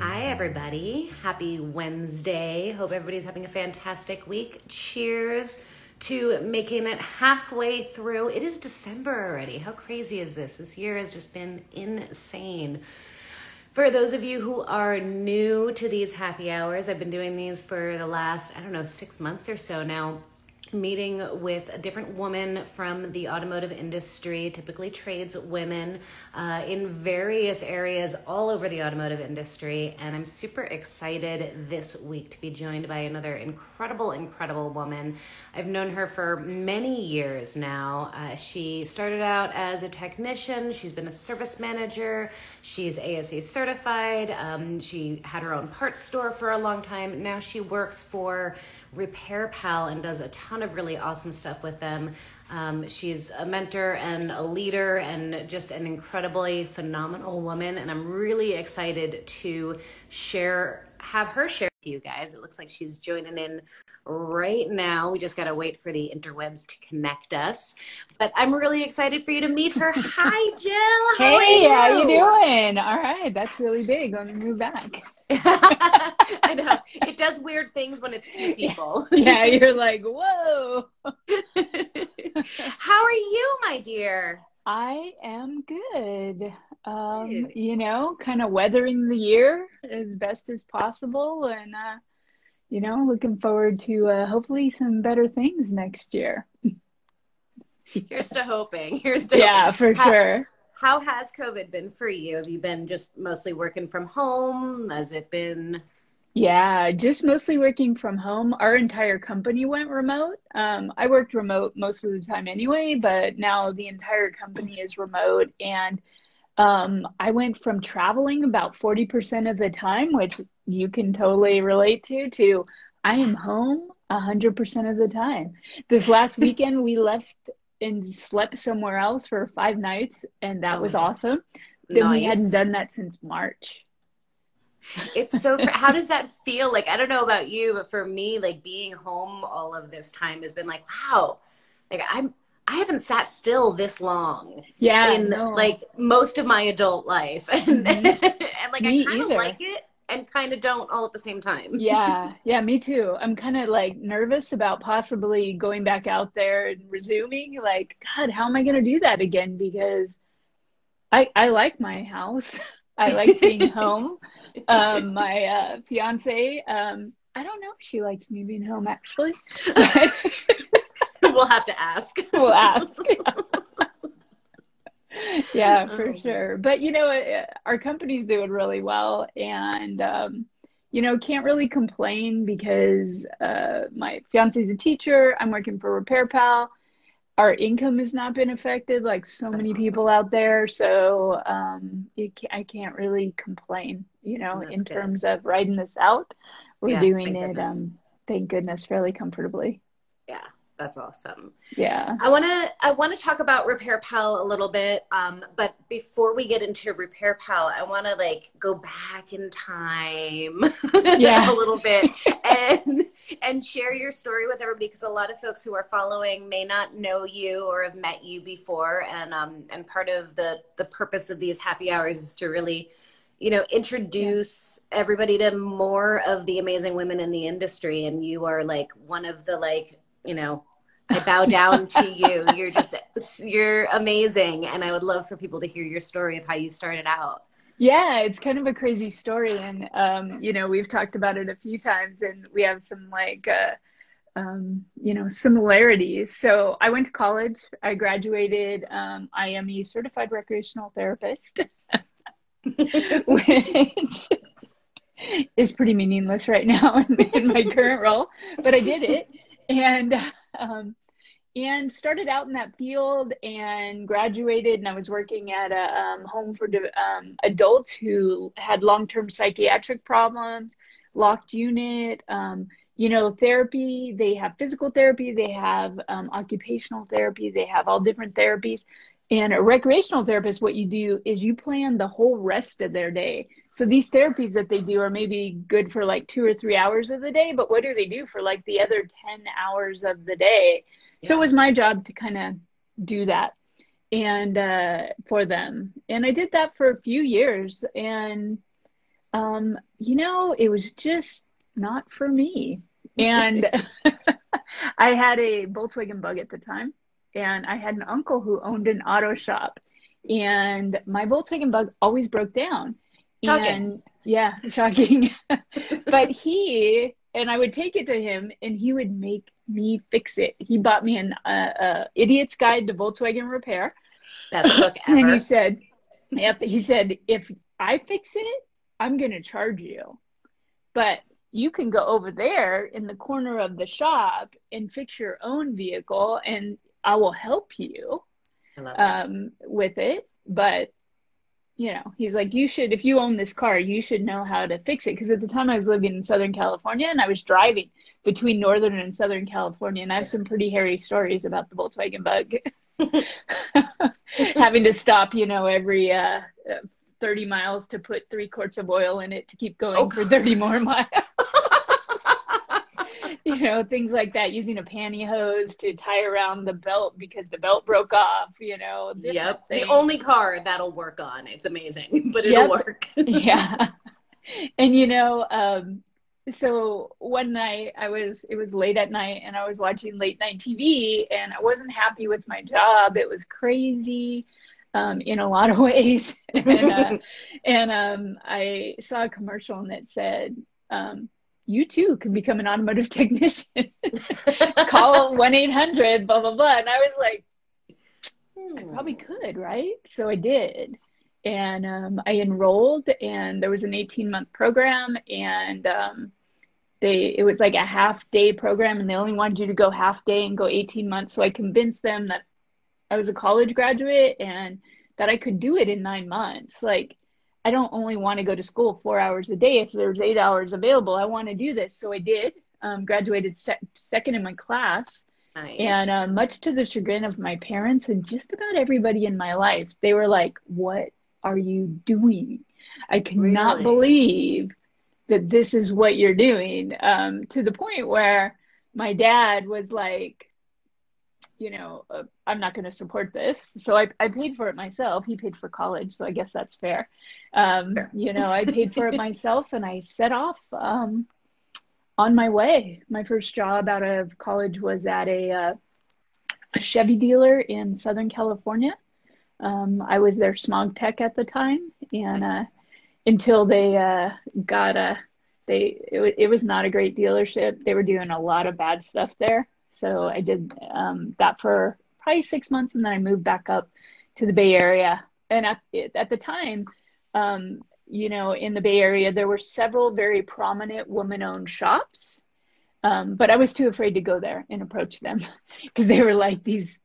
Hi everybody, happy Wednesday. Hope everybody's having a fantastic week. Cheers to making it halfway through. It is December already. How crazy is this? This year has just been insane. For those of you who are new to these happy hours, I've been doing these for the last, 6 months or so now, meeting with a different woman from the automotive industry, typically trades women, in various areas all over the automotive industry. And I'm super excited this week to be joined by another incredible woman. I've known her for many years now. She started out as a technician. She's been a service manager. She's ASE certified. She had her own parts store for a long time. Now she works for RepairPal and does a ton of really awesome stuff with them. She's a mentor and a leader and just an incredibly phenomenal woman. And I'm really excited to have her share with you guys. It looks like she's joining in right now. We just got to wait for the interwebs to connect us. But I'm really excited for you to meet her. Hi, Jill. Hey, how you doing? All right. That's really big. Let me move back. I know. It does weird things when it's two people. Yeah, you're like, whoa. How are you, my dear? I am good. Kind of weathering the year as best as possible and looking forward to hopefully some better things next year. Here's to hoping. Yeah, for sure. How has COVID been for you? Have you been just mostly working from home? Has it been? Yeah, just mostly working from home. Our entire company went remote. I worked remote most of the time anyway, but now the entire company is remote. And I went from traveling about 40% of the time, which you can totally relate to I am home 100% of the time. This last weekend, we left and slept somewhere else for 5 nights, and that was awesome. We hadn't done that since March. It's so, how does that feel? Like, I don't know about you, but for me, like being home all of this time has been like, wow, like I haven't sat still this long like most of my adult life. Mm-hmm. And like, me I kind of like it and kind of don't all at the same time. Yeah, me too. I'm kind of like nervous about possibly going back out there and resuming. Like, God, how am I going to do that again? Because I like my house. I like being home. My fiance, I don't know if she likes me being home, actually. We'll have to ask. We'll ask. Yeah, for sure. But, our company's doing really well. And, can't really complain because my fiance's a teacher. I'm working for RepairPal. Our income has not been affected like so many people out there. So I can't really complain, in terms of riding this out. We're doing it, thank goodness, fairly comfortably. Yeah. That's awesome. Yeah. I want to talk about RepairPal a little bit, but before we get into RepairPal, I want to like go back in time a little bit and share your story with everybody, because a lot of folks who are following may not know you or have met you before, and part of the purpose of these happy hours is to really introduce everybody to more of the amazing women in the industry, and you are like one of the I bow down to you. You're amazing. And I would love for people to hear your story of how you started out. Yeah, it's kind of a crazy story. And, we've talked about it a few times, and we have some similarities. So I went to college. I graduated. I am a certified recreational therapist, which is pretty meaningless right now in my current role, but I did it. And started out in that field and graduated, and I was working at a home for adults who had long-term psychiatric problems, locked unit, therapy. They have physical therapy, they have occupational therapy, they have all different therapies. And a recreational therapist, what you do is you plan the whole rest of their day. So these therapies that they do are maybe good for like 2 or 3 hours of the day, but what do they do for like the other 10 hours of the day? Yeah. So it was my job to kind of do that and for them. And I did that for a few years. And You know, it was just not for me. And I had a Volkswagen Bug at the time, and I had an uncle who owned an auto shop, and my Volkswagen Bug always broke down. Shocking. And, yeah, shocking. But I would take it to him, and he would make me fix it. He bought me an Idiot's Guide to Volkswagen Repair. Best book ever. And he said, yep, he said, if I fix it, I'm going to charge you. But you can go over there in the corner of the shop and fix your own vehicle, and I will help you with it. But, you know, he's like, you should, if you own this car, you should know how to fix it. Because at the time I was living in Southern California, and I was driving between Northern and Southern California. And I have some pretty hairy stories about the Volkswagen Bug. Having to stop, you know, every 30 miles to put 3 quarts of oil in it to keep going for 30 more miles. You know, things like that, using a pantyhose to tie around the belt because the belt broke off, you know. Yep. Things. The only car that'll work on. It's amazing, but it'll work. Yeah. And, you know, so one night it was late at night, and I was watching late night TV, and I wasn't happy with my job. It was crazy. In a lot of ways. And, I saw a commercial, and that said, you too can become an automotive technician. Call 1-800, blah, blah, blah. And I was like, I probably could, right? So I did. And I enrolled, and there was an 18-month program, and it was like a half-day program, and they only wanted you to go half-day and go 18 months. So I convinced them that I was a college graduate and that I could do it in 9 months. Like, I don't only want to go to school 4 hours a day. If there's 8 hours available, I want to do this. So I did, graduated second in my class. Nice. And much to the chagrin of my parents and just about everybody in my life, they were like, what are you doing? I cannot believe that this is what you're doing. To the point where my dad was like, you know, I'm not going to support this. So I paid for it myself. He paid for college, so I guess that's fair. Fair. You know, I paid for it myself, and I set off on my way. My first job out of college was at a Chevy dealer in Southern California. I was their smog tech at the time, and until they got a, it was not a great dealership. They were doing a lot of bad stuff there. So I did that for probably 6 months, and then I moved back up to the Bay Area. And at the time, you know, in the Bay Area, there were several very prominent woman-owned shops, but I was too afraid to go there and approach them because they were like these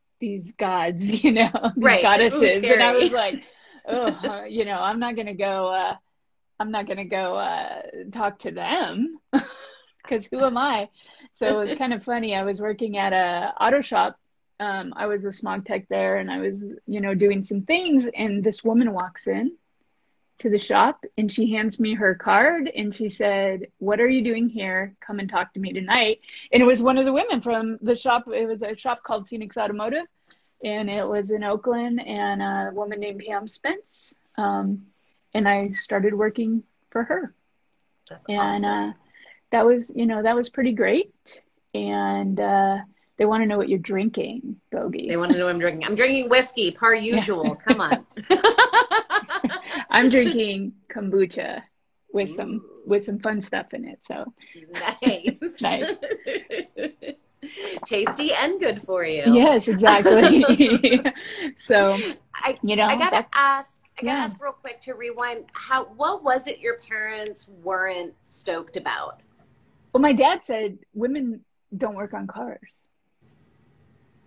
gods, you know, these goddesses. Ooh, and I was like, oh, you know, I'm not gonna go talk to them. Because who am I? So it was kind of funny. I was working at a auto shop. I was a smog tech there, and I was, you know, doing some things. And this woman walks in to the shop, and she hands me her card, and she said, "What are you doing here? Come and talk to me tonight." And it was one of the women from the shop. It was a shop called Phoenix Automotive, and it was in Oakland, and a woman named Pam Spence. And I started working for her. That's awesome. That was, you know, that was pretty great. And they want to know what you're drinking, Bogey. They want to know what I'm drinking. I'm drinking whiskey, par usual. Come on. I'm drinking kombucha with some fun stuff in it. So nice. Nice. Tasty and good for you. Yes, exactly. So, you know, I got to ask. I gotta ask real quick to rewind. What was it your parents weren't stoked about? Well, my dad said, women don't work on cars.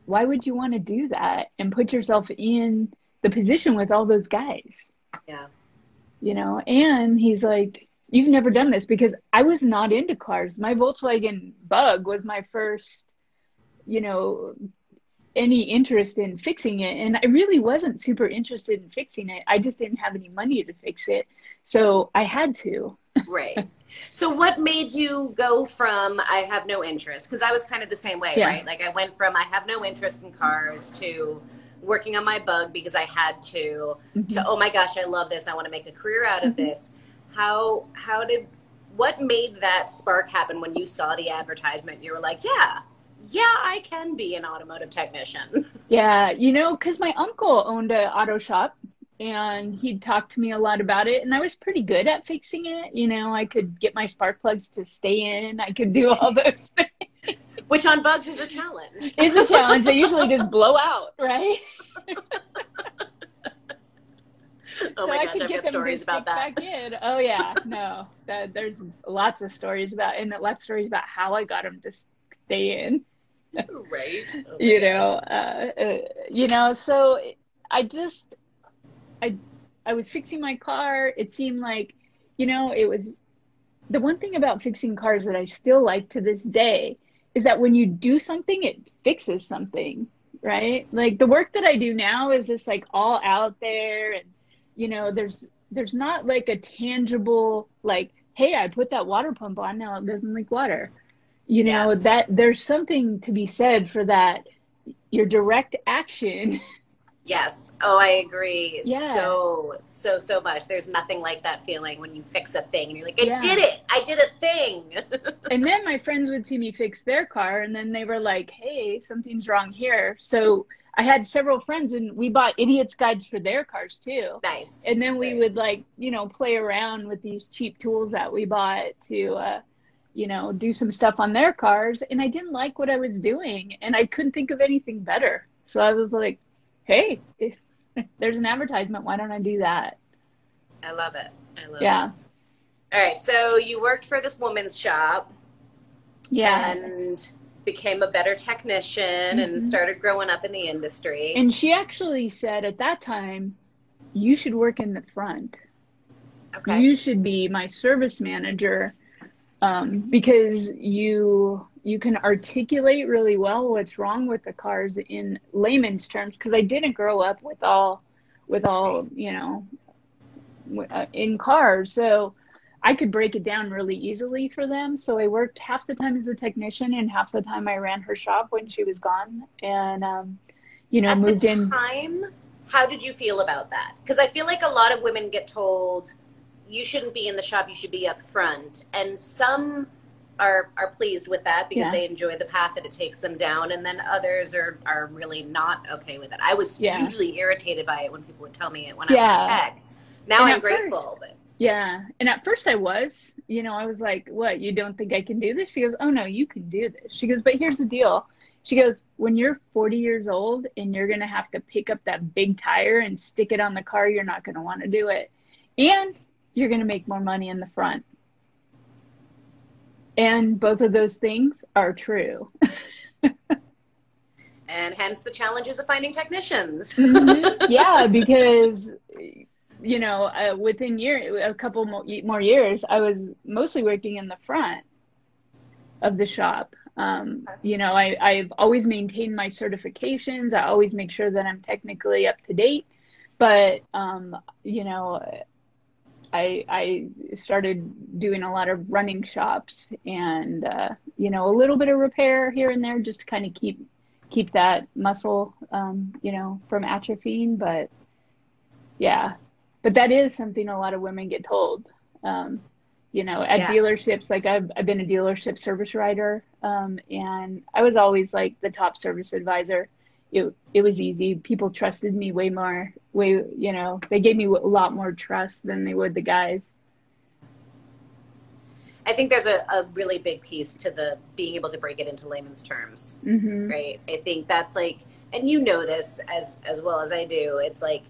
Why would you want to do that and put yourself in the position with all those guys? Yeah. You know, and he's like, you've never done this, because I was not into cars. My Volkswagen Bug was my first, you know, any interest in fixing it. And I really wasn't super interested in fixing it. I just didn't have any money to fix it. So I had to. Right. So what made you go from I have no interest? Because I was kind of the same way, right? Like I went from I have no interest in cars to working on my Bug because I had to, oh my gosh, I love this. I want to make a career out of this. What made that spark happen when you saw the advertisement? You were like, yeah, I can be an automotive technician. Yeah, you know, because my uncle owned an auto shop and he'd talk to me a lot about it. And I was pretty good at fixing it. You know, I could get my spark plugs to stay in. I could do all those things. Which on bugs is a challenge. It's a challenge. They usually just blow out, right? Oh my gosh, I've got stories about that. Oh yeah, no, there's lots of stories about, and lots of stories about how I got them to stay in. Right. Oh you know, so I was fixing my car. It seemed like, you know, it was the one thing about fixing cars that I still like to this day is that when you do something, it fixes something, right? Yes. Like the work that I do now is just like all out there, and you know, there's not like a tangible, like, hey, I put that water pump on, now it doesn't leak water. You know, yes. That there's something to be said for that, your direct action. Yes. Oh, I agree. Yeah. So much. There's nothing like that feeling when you fix a thing and you're like, I did a thing. And then my friends would see me fix their car and then they were like, hey, something's wrong here. So I had several friends and we bought idiot's guides for their cars too. Nice. And then we would like, you know, play around with these cheap tools that we bought to, you know, do some stuff on their cars. And I didn't like what I was doing and I couldn't think of anything better. So I was like, hey, if there's an advertisement, why don't I do that? I love it. I love it. All right. So you worked for this woman's shop. Yeah. And became a better technician and started growing up in the industry. And she actually said at that time, you should work in the front. Okay. You should be my service manager because you can articulate really well what's wrong with the cars in layman's terms. Because I didn't grow up with all you know, in cars. So I could break it down really easily for them. So I worked half the time as a technician and half the time I ran her shop when she was gone and, you know, moved in. At the time, how did you feel about that? Because I feel like a lot of women get told, you shouldn't be in the shop, you should be up front. And some are pleased with that because they enjoy the path that it takes them down. And then others are really not okay with it. I was usually irritated by it when people would tell me it when I was a tech. Now I'm grateful. Yeah. And at first I was, you know, I was like, what, you don't think I can do this? She goes, oh no, you can do this. She goes, but here's the deal. She goes, when you're 40 years old and you're going to have to pick up that big tire and stick it on the car, you're not going to want to do it. And you're going to make more money in the front. And both of those things are true. And hence the challenges of finding technicians. Yeah, because you know, within a couple more years, I was mostly working in the front of the shop. You know, I've always maintained my certifications. I always make sure that I'm technically up to date. But, you know, I started doing a lot of running shops and, you know, a little bit of repair here and there just to kind of keep that muscle, you know, from atrophying. But, yeah. But that is something a lot of women get told, you know, at dealerships. Like I've been a dealership service writer, and I was always like the top service advisor. It was easy. People trusted me way more. You know, they gave me a lot more trust than they would the guys. I think there's a really big piece to the being able to break it into layman's terms, right? I think that's like, and you know this as well as I do. It's like,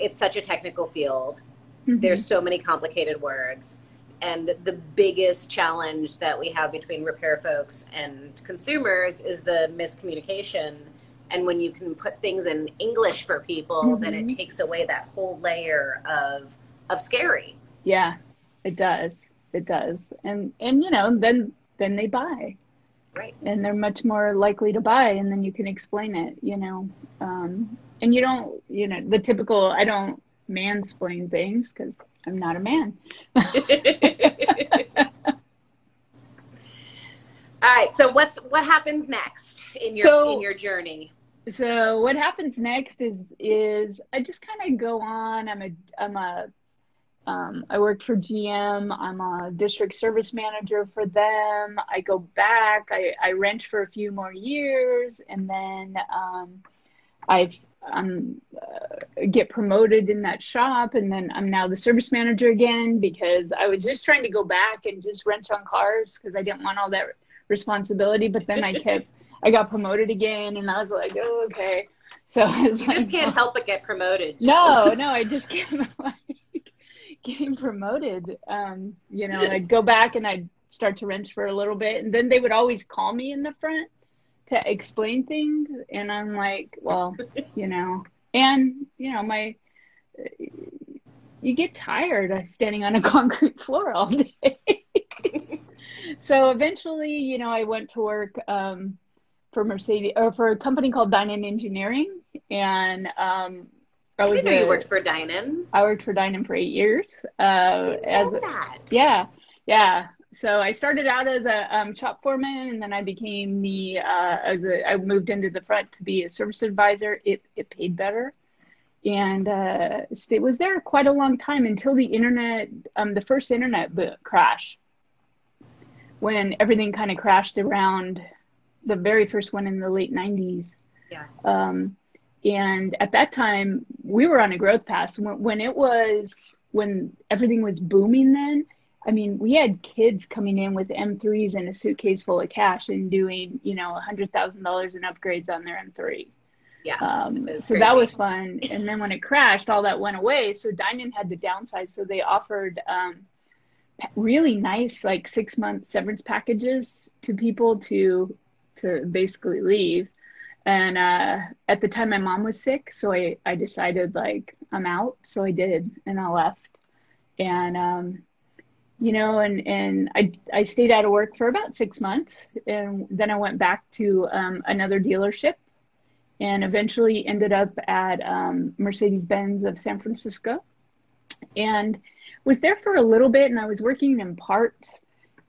it's such a technical field. There's so many complicated words. And the biggest challenge that we have between repair folks and consumers is the miscommunication. And when you can put things in English for people, then it takes away that whole layer of scary. Yeah, it does. It does. And you know, then they buy. Right. And they're much more likely to buy. And then you can explain it, you know. And you don't, you know, the typical, I don't mansplain things because I'm not a man. All right. So what happens next in your journey? So what happens next is I just kind of go on. I'm a I worked for GM. I'm a district service manager for them. I go back. I rent for a few more years, and then I get promoted in that shop, and then I'm now the service manager again, because I was just trying to go back and just rent on cars because I didn't want all that responsibility. But then I got promoted again, and I was like, oh, okay. So I was just can't help but get promoted. No, no, I just can't. Getting promoted, you know, I'd go back and I'd start to wrench for a little bit, and then they would always call me in the front to explain things, and I'm like, well, you know, and you know, you get tired of standing on a concrete floor all day. So eventually, you know, I went to work for Mercedes, or for a company called Dynan Engineering, and I didn't know you worked for Dynan. I worked for Dynan for 8 years. Yeah. So I started out as a shop foreman, and then I became the I moved into the front to be a service advisor. It paid better, and it was there quite a long time until the internet, the first internet crash, when everything kind of crashed around the very first one in the late 90s. Yeah. And at that time, we were on a growth path. When everything was booming then, I mean, we had kids coming in with M3s and a suitcase full of cash and doing, you know, $100,000 in upgrades on their M3. Yeah. So crazy. That was fun. And then when it crashed, all that went away. So Dynan had to downsize. So they offered really nice, like 6-month severance packages to people to basically leave. And at the time, my mom was sick, so I decided, like, I'm out. So I did, and I left. And, you know, and I stayed out of work for about 6 months. And then I went back to another dealership and eventually ended up at Mercedes-Benz of San Francisco. And was there for a little bit, and I was working in parts.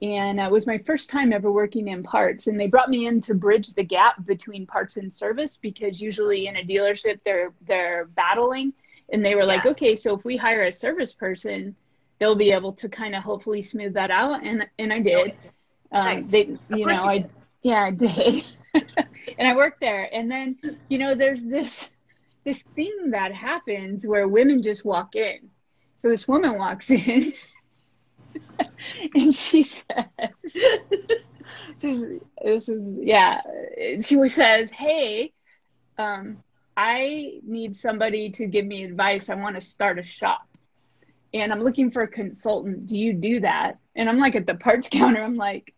And it was my first time ever working in parts. And they brought me in to bridge the gap between parts and service, because usually in a dealership, they're battling. And they were like, okay, so if we hire a service person, they'll be able to kind of hopefully smooth that out. And I did. Nice. I did. And I worked there. And then, you know, there's this thing that happens where women just walk in. So this woman walks in. And she says, she says, hey, I need somebody to give me advice. I want to start a shop, and I'm looking for a consultant. Do you do that? And I'm like at the parts counter. I'm like,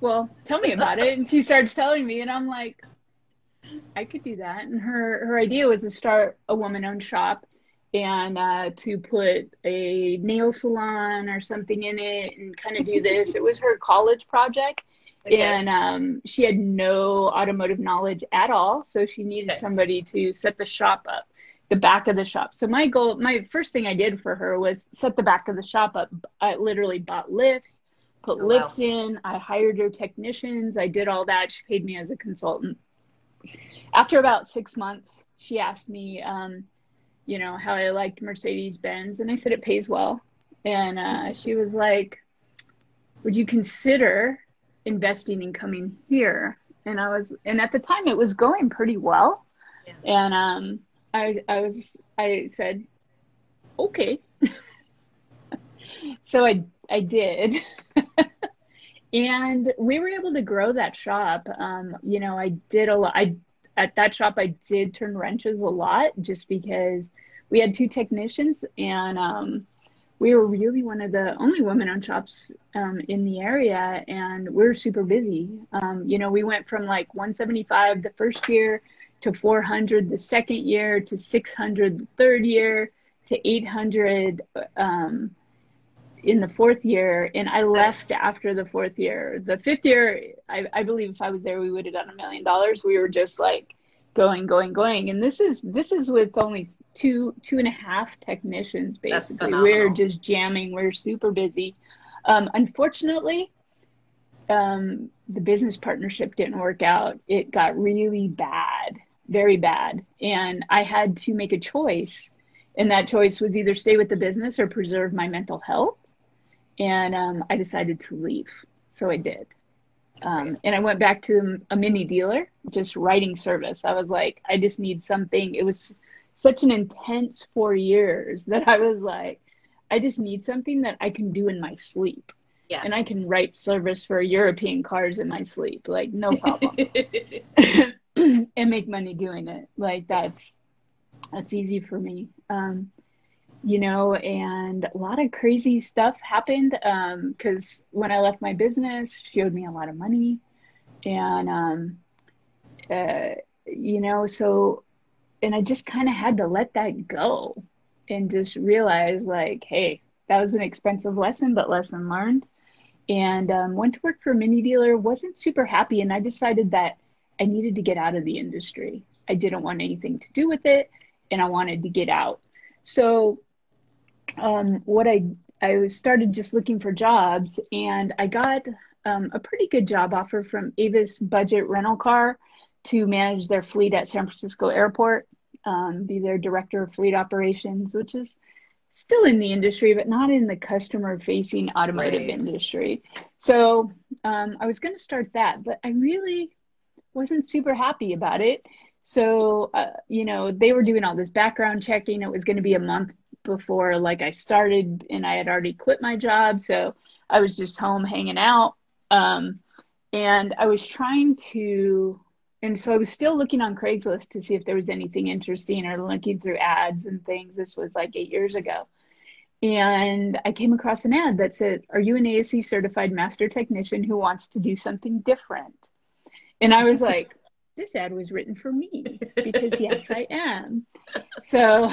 well, tell me about it. And she starts telling me, and I'm like, I could do that. And her idea was to start a woman-owned shop, and to put a nail salon or something in it and kind of do this. It was her college project. Okay. And she had no automotive knowledge at all. So she needed somebody to set the shop up, the back of the shop. So my first thing I did for her was set the back of the shop up. I literally bought lifts, put lifts in. I hired her technicians. I did all that. She paid me as a consultant. After about 6 months, she asked me, you know, how I liked Mercedes-Benz. And I said, it pays well. And she was like, would you consider investing in coming here? And at the time it was going pretty well. Yeah. And I said, okay. So I did. And we were able to grow that shop. You know, I did a lot. At that shop, I did turn wrenches a lot, just because we had 2 technicians, and we were really one of the only women-owned shops in the area, and we were super busy. You know, we went from like 175 the first year to 400 the second year to 600 the third year to 800 in the fourth year, and I left after the fourth year. The fifth year, I believe if I was there, we would have done $1 million. We were just like going. And this is with only two and a half technicians, basically. We're just jamming. We're super busy. Unfortunately, the business partnership didn't work out. It got really bad, very bad. And I had to make a choice. And that choice was either stay with the business or preserve my mental health. And I decided to leave. So I did. And I went back to a mini dealer, just writing service. I was like, I just need something. It was such an intense 4 years that I was like, I just need something that I can do in my sleep. Yeah. And I can write service for European cars in my sleep. Like, no problem. And make money doing it. Like, that's easy for me. You know, and a lot of crazy stuff happened because when I left my business, she owed me a lot of money. And, you know, so, and I just kind of had to let that go and just realize, like, hey, that was an expensive lesson, but lesson learned. And went to work for a mini dealer, wasn't super happy. And I decided that I needed to get out of the industry. I didn't want anything to do with it, and I wanted to get out. So what I started just looking for jobs, and I got a pretty good job offer from Avis Budget Rental Car to manage their fleet at San Francisco Airport, be their director of fleet operations, which is still in the industry, but not in the customer-facing automotive industry. So I was going to start that, but I really wasn't super happy about it. So, you know, they were doing all this background checking. It was going to be a month before, like, I started, and I had already quit my job. So I was just home hanging out. And I was trying to, and so I was still looking on Craigslist to see if there was anything interesting, or looking through ads and things. This was like 8 years ago. And I came across an ad that said, "Are you an ASE certified master technician who wants to do something different?" And I was like, this ad was written for me, because yes, I am. So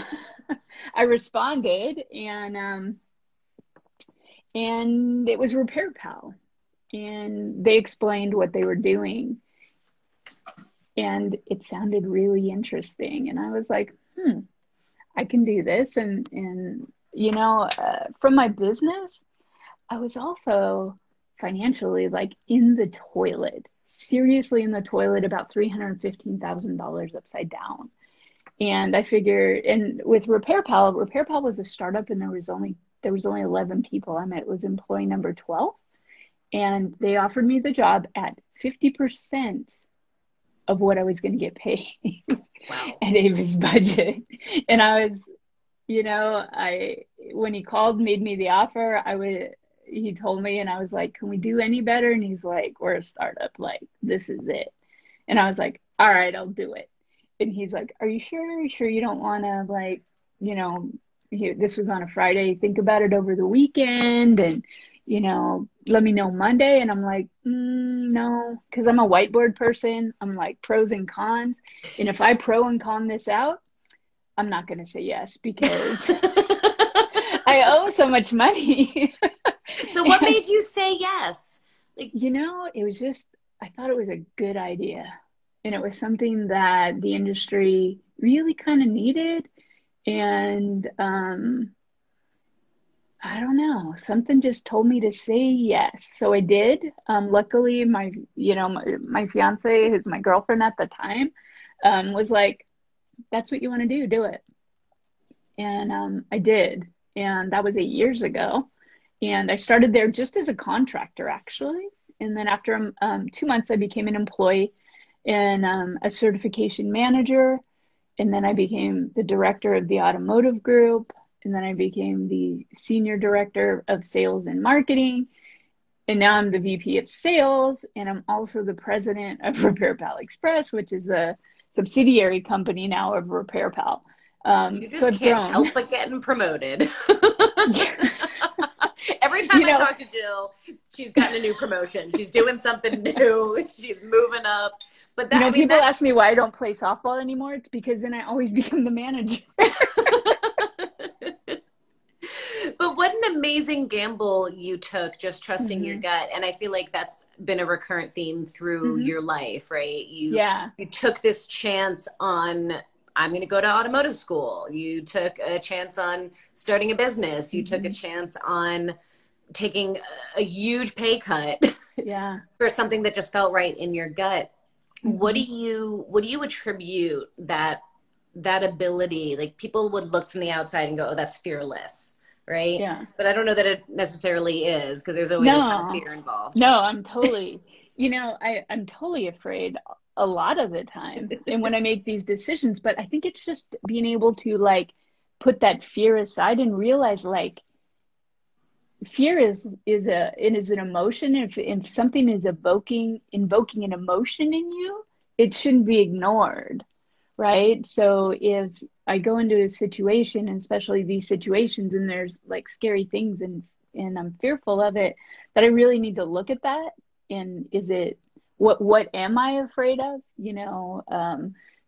I responded, and it was RepairPal, and they explained what they were doing, and it sounded really interesting. And I was like, I can do this. And you know, from my business, I was also financially, like, in the toilet. Seriously in the toilet, about $315,000 upside down. And I figured, and with RepairPal was a startup, and there was only 11 people. I mean, it was employee number 12, and they offered me the job at 50% of what I was going to get paid at Avis Budget. And I was, you know, when he called, made me the offer, he told me, and I was like, "Can we do any better?" And he's like, "We're a startup, like, this is it." And I was like, "All right, I'll do it." And he's like, "Are you sure? Are you sure you don't want to, like, you know," this was on a Friday, "think about it over the weekend, and, you know, let me know Monday." And I'm like, no, because I'm a whiteboard person. I'm like, pros and cons. And if I pro and con this out, I'm not going to say yes, because I owe so much money. So what made you say yes? Like, you know, it was just, I thought it was a good idea. And it was something that the industry really kind of needed. And I don't know, something just told me to say yes. So I did. Luckily, my fiance, who's my girlfriend at the time, was like, "That's what you want to do it." And I did. And that was 8 years ago. And I started there just as a contractor, actually. And then after 2 months, I became an employee and a certification manager. And then I became the director of the automotive group. And then I became the senior director of sales and marketing. And now I'm the VP of sales. And I'm also the president of RepairPal Express, which is a subsidiary company now of RepairPal. You just can't help but getting promoted. Every time I talk to Jill, she's gotten a new promotion. She's doing something new. She's moving up. But that, you know, people ask me why I don't play softball anymore. It's because then I always become the manager. But what an amazing gamble you took, just trusting your gut. And I feel like that's been a recurrent theme through your life, right? You took this chance on, I'm going to go to automotive school. You took a chance on starting a business. You took a chance on taking a huge pay cut for something that just felt right in your gut. What do you attribute that that ability, like people would look from the outside and go, oh, that's fearless, right? Yeah. But I don't know that it necessarily is, because there's always a ton of fear involved. No, I'm totally, you know, I'm totally afraid a lot of the time and when I make these decisions, but I think it's just being able to like put that fear aside and realize like fear is an emotion. If something is invoking an emotion in you, it shouldn't be ignored, right? So if I go into a situation, and especially these situations, and there's like scary things and I'm fearful of it, that I really need to look at that. And is it, what am I afraid of? You know,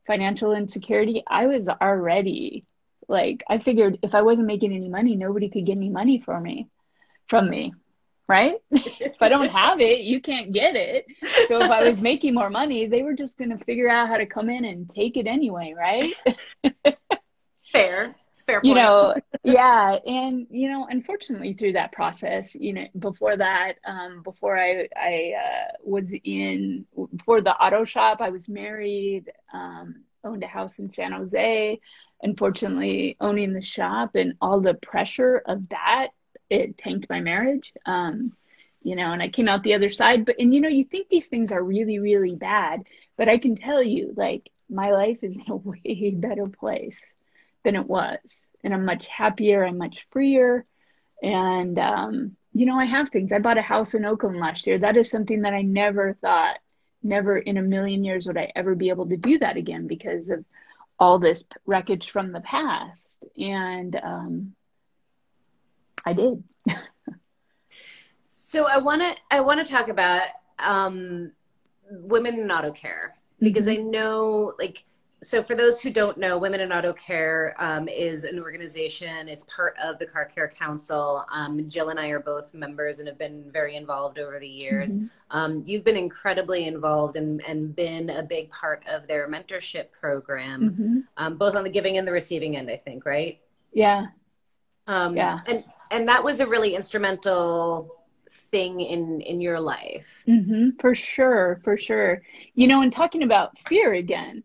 financial insecurity. I was already like, I figured if I wasn't making any money, nobody could get any money from me, right? If I don't have it, you can't get it. So if I was making more money, they were just going to figure out how to come in and take it anyway, right? Fair. It's a fair point. You know, yeah. And, you know, unfortunately through that process, you know, before that, before the auto shop, I was married, owned a house in San Jose, unfortunately owning the shop and all the pressure of that, it tanked my marriage, you know, and I came out the other side, but, and you know, you think these things are really, really bad, but I can tell you, like, my life is in a way better place than it was. And I'm much happier. I'm much freer. And, you know, I have things. I bought a house in Oakland last year. That is something that I never thought, never in a million years would I ever be able to do that again because of all this wreckage from the past. And, I did. So I want to talk about Women in Auto Care, because I know, like, so for those who don't know, Women in Auto Care is an organization. It's part of the Car Care Council. Jill and I are both members and have been very involved over the years. You've been incredibly involved and been a big part of their mentorship program, both on the giving and the receiving end, I think, right? Yeah. And that was a really instrumental thing in your life. For sure. For sure. You know, and talking about fear again,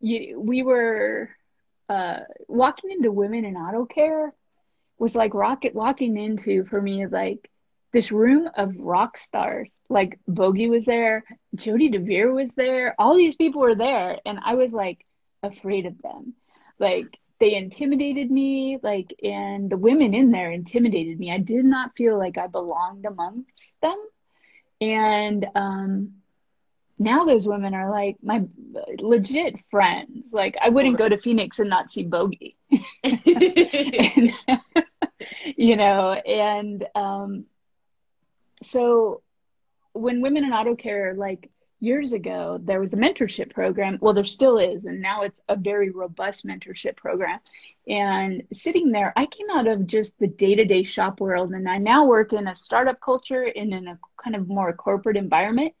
we were, walking into Women in Auto Care was like walking into, for me, like this room of rock stars. Like Bogey was there, Jody DeVere was there, all these people were there. And I was like afraid of them. Like, they intimidated me, like, and the women in there intimidated me. I did not feel like I belonged amongst them. And now those women are like my legit friends. Like, I wouldn't go to Phoenix and not see Bogey, and, you know? And so when Women in Auto Care, like, years ago, there was a mentorship program. Well, there still is. And now it's a very robust mentorship program. And sitting there, I came out of just the day-to-day shop world. And I now work in a startup culture and in a kind of more corporate environment.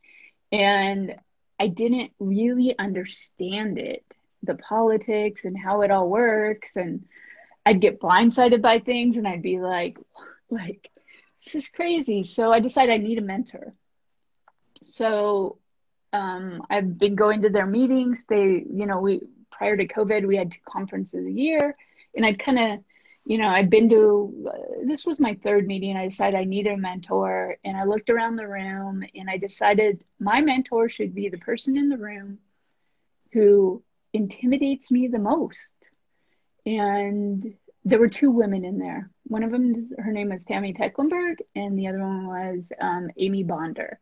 And I didn't really understand it, the politics and how it all works. And I'd get blindsided by things and I'd be like, this is crazy. So I decided I need a mentor. So I've been going to their meetings. They, you know, prior to COVID, we had 2 conferences a year, and I'd kind of, you know, I'd been to, this was my 3rd meeting. I decided I needed a mentor, and I looked around the room and I decided my mentor should be the person in the room who intimidates me the most. And there were 2 women in there. One of them, her name was Tammy Tecklenberg, and the other one was Amy Bonder.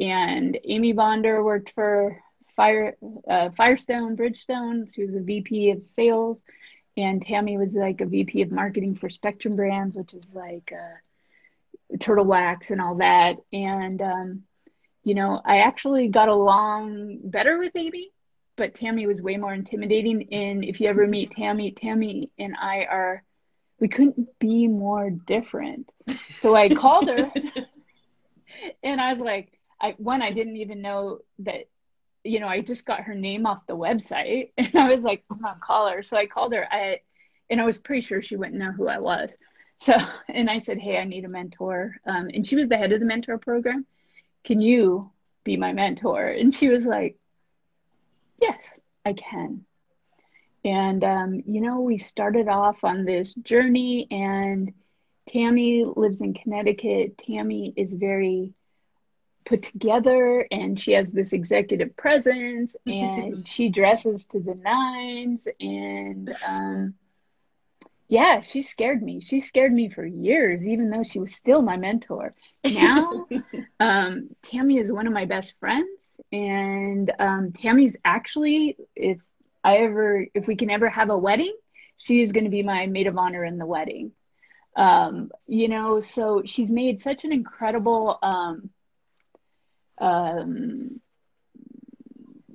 And Amy Bonder worked for Firestone Bridgestone. She was a VP of sales. And Tammy was like a VP of marketing for Spectrum Brands, which is like Turtle Wax and all that. And, you know, I actually got along better with Amy, but Tammy was way more intimidating. And if you ever meet Tammy, Tammy and I are, we couldn't be more different. So I called her and I was like, I didn't even know that, you know, I just got her name off the website and I was like, I'm gonna call her. So I called her, and I was pretty sure she wouldn't know who I was. So, and I said, hey, I need a mentor. And she was the head of the mentor program. Can you be my mentor? And she was like, yes, I can. And, you know, we started off on this journey, and Tammy lives in Connecticut. Tammy is very put together, and she has this executive presence, and she dresses to the nines. And yeah, she scared me. She scared me for years, even though she was still my mentor. Now, Tammy is one of my best friends, and Tammy's actually, if we can ever have a wedding, she's going to be my maid of honor in the wedding. You know, so she's made such an incredible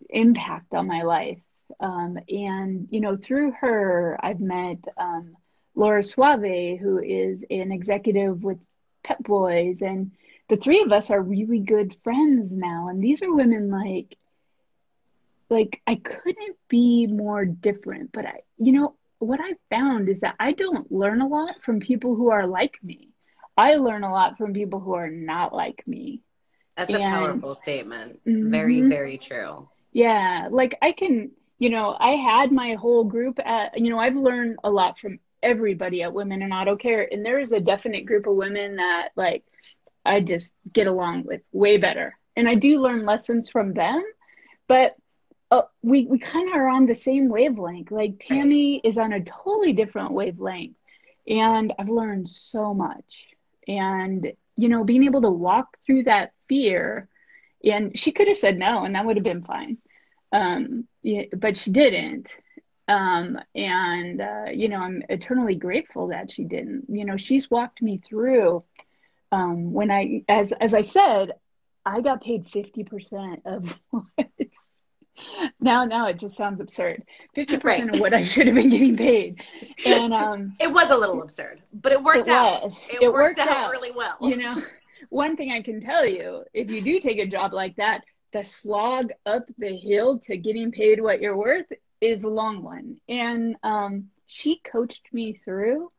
impact on my life. And, you know, through her, I've met Laura Suave, who is an executive with Pet Boys. And the three of us are really good friends now. And these are women like I couldn't be more different, but I, you know, what I found is that I don't learn a lot from people who are like me. I learn a lot from people who are not like me. That's a powerful statement. Mm-hmm. Very, very true. Yeah. Like I can, you know, I had my whole group at, you know, I've learned a lot from everybody at Women in Auto Care. And there is a definite group of women that like, I just get along with way better. And I do learn lessons from them, but we kind of are on the same wavelength. Like Tammy is on a totally different wavelength, and I've learned so much. And, you know, being able to walk through that fear, and she could have said no, and that would have been fine. Yeah, but she didn't. And, you know, I'm eternally grateful that she didn't. You know, she's walked me through when I, as I said, I got paid 50% of what Now it just sounds absurd. 50% of what I should have been getting paid. And it was a little absurd, but it worked out. It worked out really well. You know, one thing I can tell you, if you do take a job like that, the slog up the hill to getting paid what you're worth is a long one. And she coached me through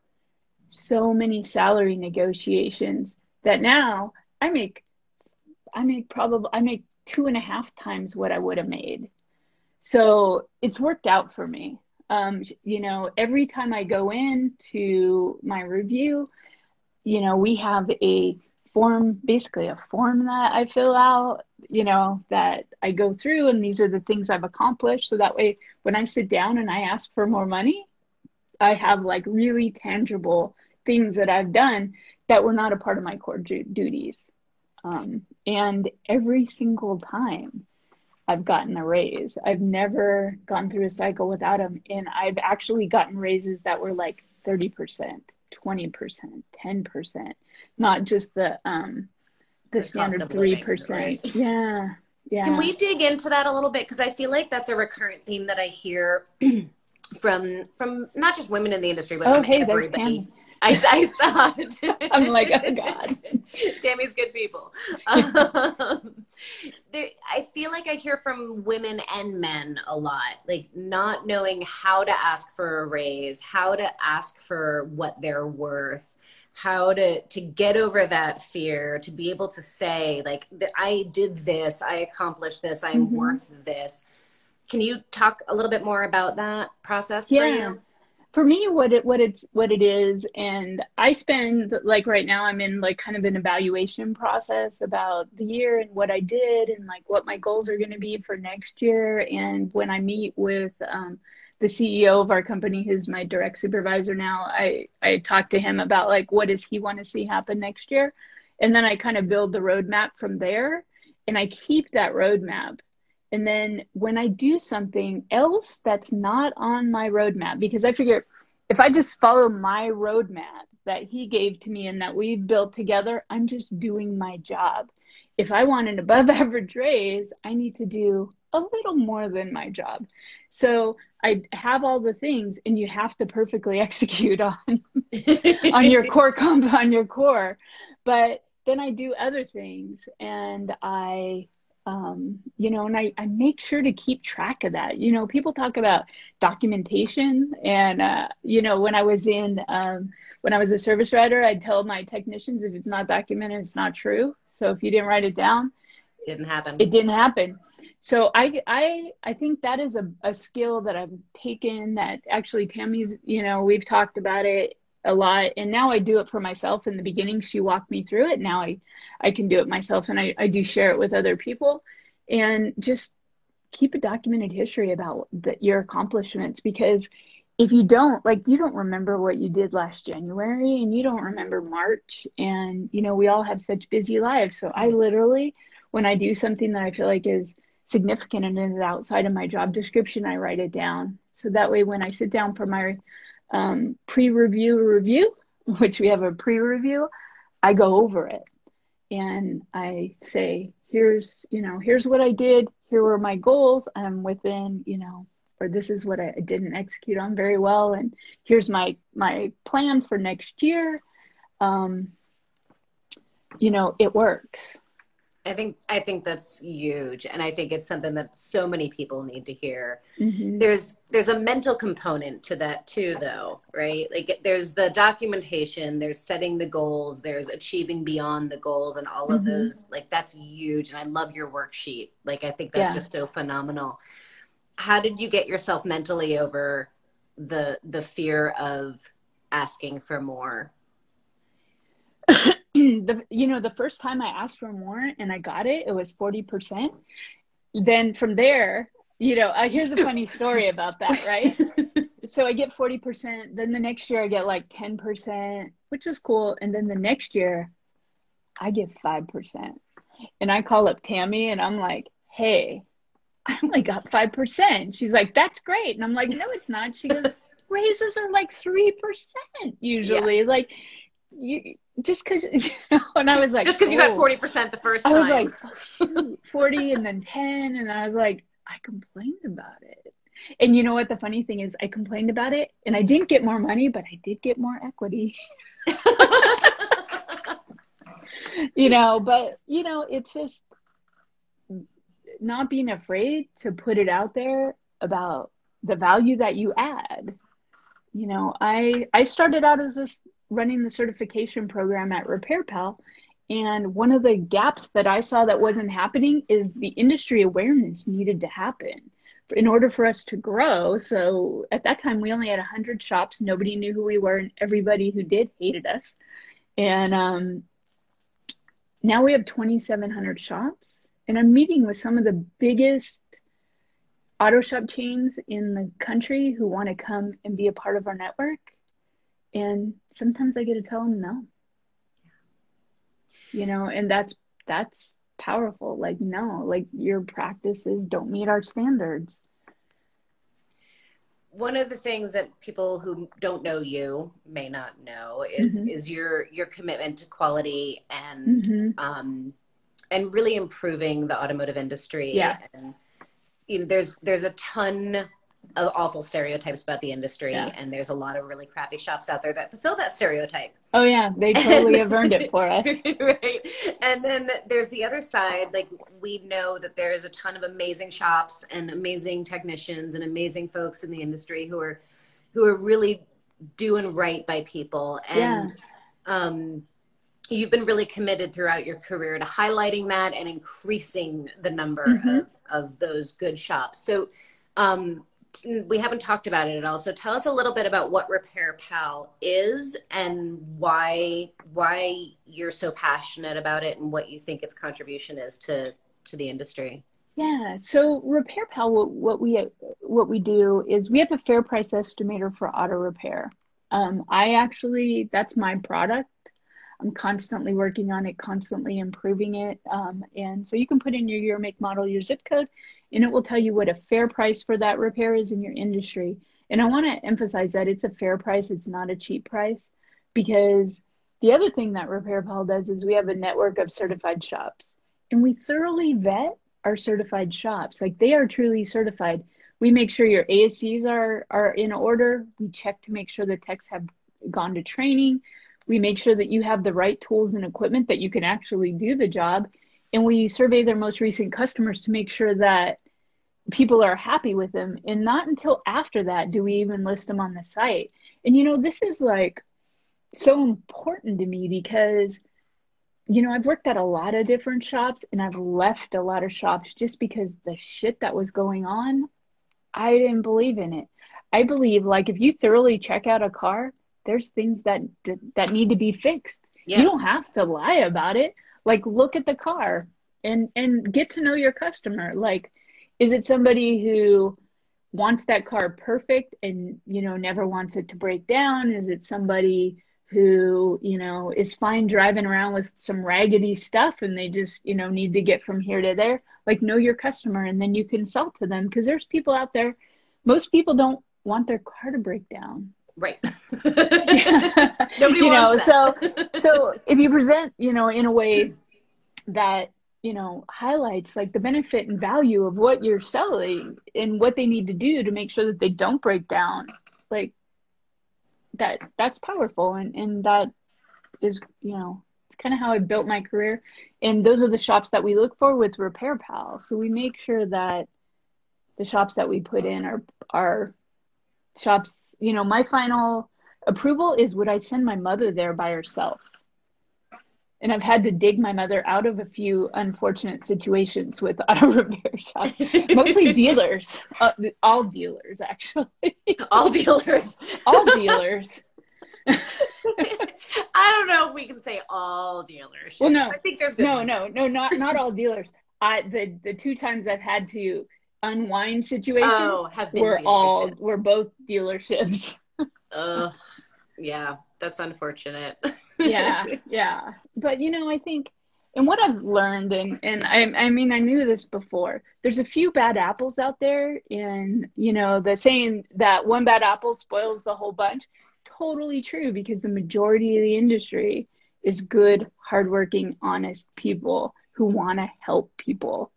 so many salary negotiations that now I make 2.5 times what I would have made. So it's worked out for me. You know, every time I go in to my review, you know, we have a form, basically a form that I fill out, you know, that I go through, and these are the things I've accomplished. So that way, when I sit down and I ask for more money, I have like really tangible things that I've done that were not a part of my core duties. And every single time I've gotten a raise. I've never gone through a cycle without them. And I've actually gotten raises that were like 30%, 20%, 10%, not just the standard 3%. Right? Yeah. Yeah. Can we dig into that a little bit? Because I feel like that's a recurrent theme that I hear from not just women in the industry, but from everybody. I saw it. I'm like, oh God. Tammy's good people. I feel like I hear from women and men a lot, like not knowing how to ask for a raise, how to ask for what they're worth, how to get over that fear, to be able to say like, I did this, I accomplished this, I'm worth this. Can you talk a little bit more about that process for you? For me, what it is, and I spend, like right now, I'm in like kind of an evaluation process about the year and what I did and like what my goals are going to be for next year. And when I meet with the CEO of our company, who's my direct supervisor now, I talk to him about like, what does he want to see happen next year? And then I kind of build the roadmap from there, and I keep that roadmap. And then when I do something else that's not on my roadmap, because I figure if I just follow my roadmap that he gave to me and that we've built together, I'm just doing my job. If I want an above average raise, I need to do a little more than my job. So I have all the things, and you have to perfectly execute on, on your core. But then I do other things, and you know, and I make sure to keep track of that. You know, people talk about documentation, and, you know, when I was a service writer, I'd tell my technicians, if it's not documented, it's not true. So if you didn't write it down, it didn't happen. So I think that is a skill that I've taken that actually Tammy's, you know, we've talked about it a lot, and now I do it for myself. In the beginning, she walked me through it. Now I can do it myself, and I do share it with other people, and just keep a documented history about your accomplishments, because if you don't, like, you don't remember what you did last January, and you don't remember March, and, you know, we all have such busy lives. So I literally, when I do something that I feel like is significant and is outside of my job description, I write it down. So that way, when I sit down for my pre-review review, which we have a pre-review, I go over it and I say, here's, you know, here's what I did. Here were my goals. I'm within, you know, or this is what I didn't execute on very well. And here's my plan for next year. You know, it works. I think that's huge. And I think it's something that so many people need to hear. Mm-hmm. There's a mental component to that too, though, right? Like, there's the documentation, there's setting the goals, there's achieving beyond the goals, and all of those, like, that's huge. And I love your worksheet. Like, I think that's just so phenomenal. How did you get yourself mentally over the fear of asking for more? You know, the first time I asked for more and I got it, it was 40%. Then from there, you know, here's a funny story about that, right? So I get 40%. Then the next year I get like 10%, which is cool. And then the next year I get 5%. And I call up Tammy and I'm like, hey, I only got 5%. She's like, that's great. And I'm like, no, it's not. She goes, raises are like 3% usually. Yeah. Like, you just because, you know, and I was like, just because you got 40% the first time, I was like, oh, shoot, 40 and then 10, and I was like, I complained about it. And you know what the funny thing is, I complained about it and I didn't get more money, but I did get more equity. You know, but you know, it's just not being afraid to put it out there about the value that you add. You know, I started out as this running the certification program at RepairPal. And one of the gaps that I saw that wasn't happening is the industry awareness needed to happen in order for us to grow. So at that time, we only had 100 shops. Nobody knew who we were, and everybody who did hated us. And now we have 2,700 shops. And I'm meeting with some of the biggest auto shop chains in the country who want to come and be a part of our network. And sometimes I get to tell them no, you know, and that's powerful. Like, no, like, your practices don't meet our standards. One of the things that people who don't know you may not know is your commitment to quality and really improving the automotive industry. Yeah. And, you know, there's a ton of awful stereotypes about the industry, and there's a lot of really crappy shops out there that fulfill that stereotype. Oh yeah, they totally have earned it for us. Right. And then there's the other side. Like, we know that there is a ton of amazing shops and amazing technicians and amazing folks in the industry who are really doing right by people. And you've been really committed throughout your career to highlighting that and increasing the number of those good shops. So we haven't talked about it at all. So tell us a little bit about what RepairPal is and why you're so passionate about it and what you think its contribution is to the industry. Yeah. So RepairPal, what we do is we have a fair price estimator for auto repair. That's my product. I'm constantly working on it, constantly improving it. And so you can put in your year, make, model, your zip code, and it will tell you what a fair price for that repair is in your industry. And I want to emphasize that it's a fair price. It's not a cheap price, because the other thing that RepairPal does is we have a network of certified shops, and we thoroughly vet our certified shops. Like, they are truly certified. We make sure your ASEs are in order. We check to make sure the techs have gone to training. We make sure that you have the right tools and equipment that you can actually do the job. And we survey their most recent customers to make sure that people are happy with them. And not until after that do we even list them on the site. And, you know, this is, like, so important to me, because you know, I've worked at a lot of different shops and I've left a lot of shops just because the shit that was going on, I didn't believe in it. I believe, like, if you thoroughly check out a car, there's things that need to be fixed. Yeah. You don't have to lie about it. Like, look at the car and get to know your customer. Like, is it somebody who wants that car perfect and, you know, never wants it to break down? Is it somebody who, you know, is fine driving around with some raggedy stuff and they just, you know, need to get from here to there? Like, know your customer, and then you can sell to them, because there's people out there. Most people don't want their car to break down. Right. Nobody wants that. So if you present, you know, in a way that, you know, highlights like the benefit and value of what you're selling and what they need to do to make sure that they don't break down, like, that's powerful. And that is, you know, it's kind of how I built my career. And those are the shops that we look for with RepairPal. So we make sure that the shops that we put in are shops, you know, my final approval is, would I send my mother there by herself? And I've had to dig my mother out of a few unfortunate situations with auto repair shops, mostly dealers, all dealers, actually. All dealers. All dealers. I don't know if we can say all dealers. Well, no, I think there's good ones. No, not all dealers. The two times I've had to unwind situations were both dealerships. Ugh, yeah, that's unfortunate. yeah, but you know, I think, and what I've learned, and I mean, I knew this before. There's a few bad apples out there, and you know, the saying that one bad apple spoils the whole bunch. Totally true, because the majority of the industry is good, hardworking, honest people who want to help people.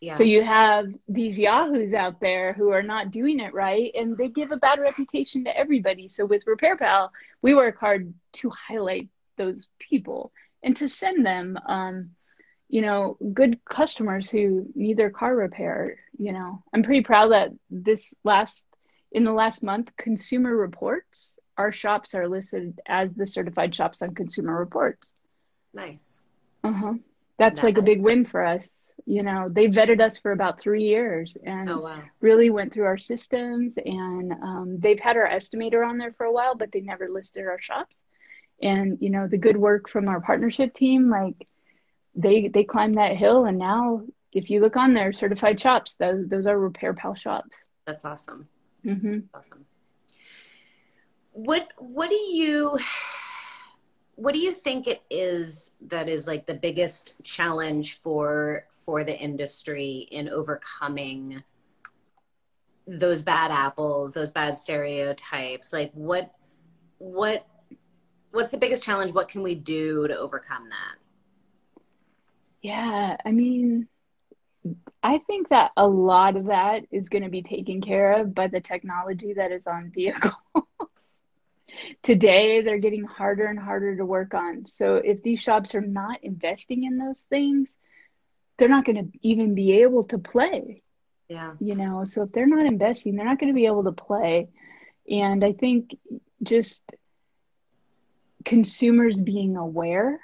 Yeah. So you have these yahoos out there who are not doing it right, and they give a bad reputation to everybody. So with RepairPal, we work hard to highlight those people and to send them, you know, good customers who need their car repaired. You know, I'm pretty proud that in the last month, Consumer Reports, our shops are listed as the certified shops on Consumer Reports. Nice. That's like a big win for us. You know, they vetted us for about 3 years and really went through our systems, and they've had our estimator on there for a while, but they never listed our shops. And, you know, the good work from our partnership team, like they climbed that hill. And now if you look on their certified shops, those are RepairPal shops. That's awesome. Mm-hmm. Awesome. What do you think it is that is like the biggest challenge for the industry in overcoming those bad apples, those bad stereotypes? Like what's the biggest challenge? What can we do to overcome that? Yeah, I mean, I think that a lot of that is going to be taken care of by the technology that is on vehicles. Today, they're getting harder and harder to work on. So if these shops are not investing in those things, they're not going to even be able to play. Yeah. You know, so if they're not investing, they're not going to be able to play. And I think just consumers being aware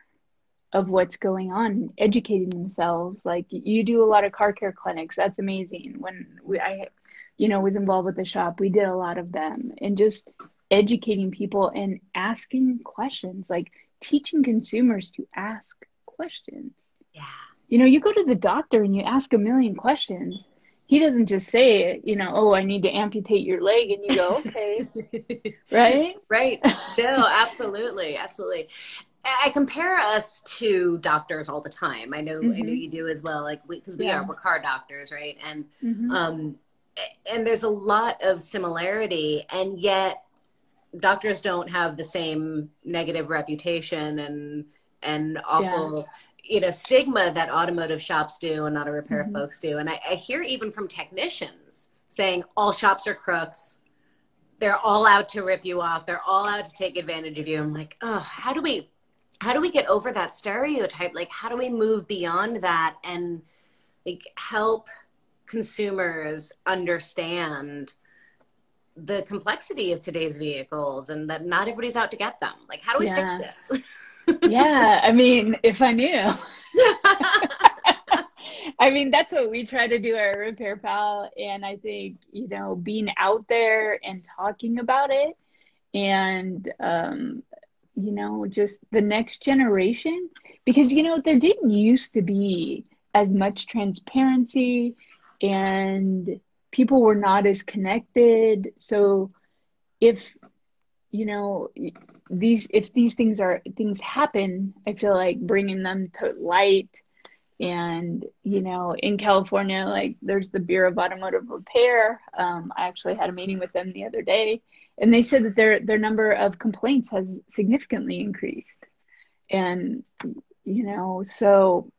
of what's going on, educating themselves. Like, you do a lot of car care clinics. That's amazing. When I was involved with the shop, we did a lot of them, and just educating people and asking questions, like teaching consumers to ask questions. Yeah. You know, you go to the doctor and you ask a million questions. He doesn't just say, you know, oh, I need to amputate your leg, and you go, okay. Right. No, absolutely. Absolutely. I compare us to doctors all the time. I know you do as well. Like, we're car doctors. Right. And, and there's a lot of similarity, and yet doctors don't have the same negative reputation and awful, you know, stigma that automotive shops do and auto repair folks do. And I hear even from technicians saying all shops are crooks. They're all out to rip you off. They're all out to take advantage of you. I'm like, oh, how do we get over that stereotype? Like, how do we move beyond that and like help consumers understand the complexity of today's vehicles and that not everybody's out to get them? Like, how do we fix this? Yeah, I mean, if I knew. I mean, that's what we try to do at RepairPal. And I think, you know, being out there and talking about it and, you know, just the next generation, because, you know, there didn't used to be as much transparency and people were not as connected. So if, you know, if these things happen, I feel like bringing them to light. And, you know, in California, like there's the Bureau of Automotive Repair. I actually had a meeting with them the other day, and they said that their number of complaints has significantly increased. And, you know, so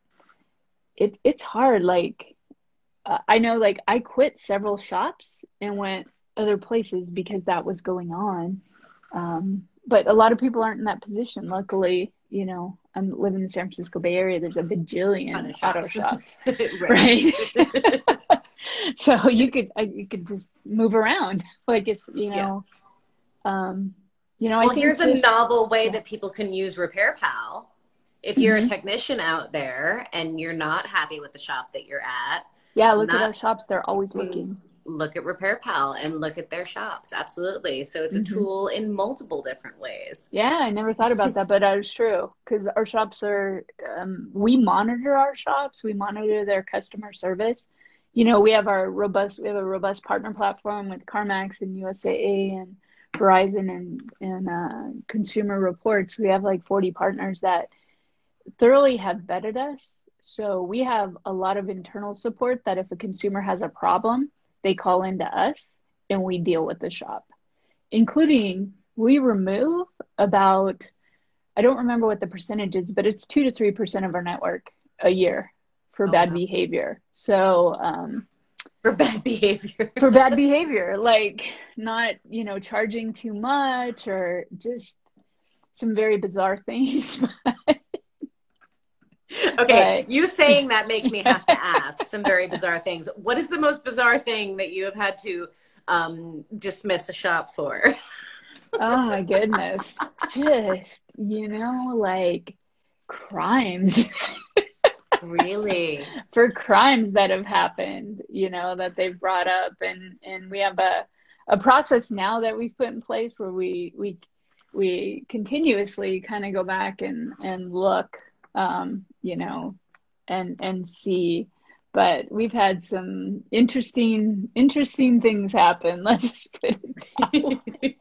it's hard. Like, I know, like I quit several shops and went other places because that was going on. But a lot of people aren't in that position. Luckily, you know, I'm living in the San Francisco Bay Area. There's a bajillion auto shops, right? So you could just move around. Like it's, you know, yeah. You know, well, I think here's a novel way that people can use RepairPal. If you're a technician out there and you're not happy with the shop that you're at, yeah, look at our shops. They're always looking. Look at RepairPal and look at their shops. Absolutely. So it's a tool in multiple different ways. Yeah, I never thought about that, but that is true. Because our shops are, we monitor our shops. We monitor their customer service. You know, we have a robust partner platform with CarMax and USAA and Verizon and Consumer Reports. We have like 40 partners that thoroughly have vetted us. So we have a lot of internal support that if a consumer has a problem, they call into us and we deal with the shop, including we remove about, I don't remember what the percentage is, but it's 2 to 3% of our network a year for bad behavior. So for bad behavior, like not, you know, charging too much or just some very bizarre things. Okay, but you saying that makes me have to ask some very bizarre things. What is the most bizarre thing that you have had to dismiss a shop for? Oh, my goodness. Just, you know, like crimes. Really? For crimes that have happened, you know, that they've brought up. And we have a process now that we've put in place where we continuously kind of go back and look. You know, and see, but we've had some interesting things happen. Let's just put it that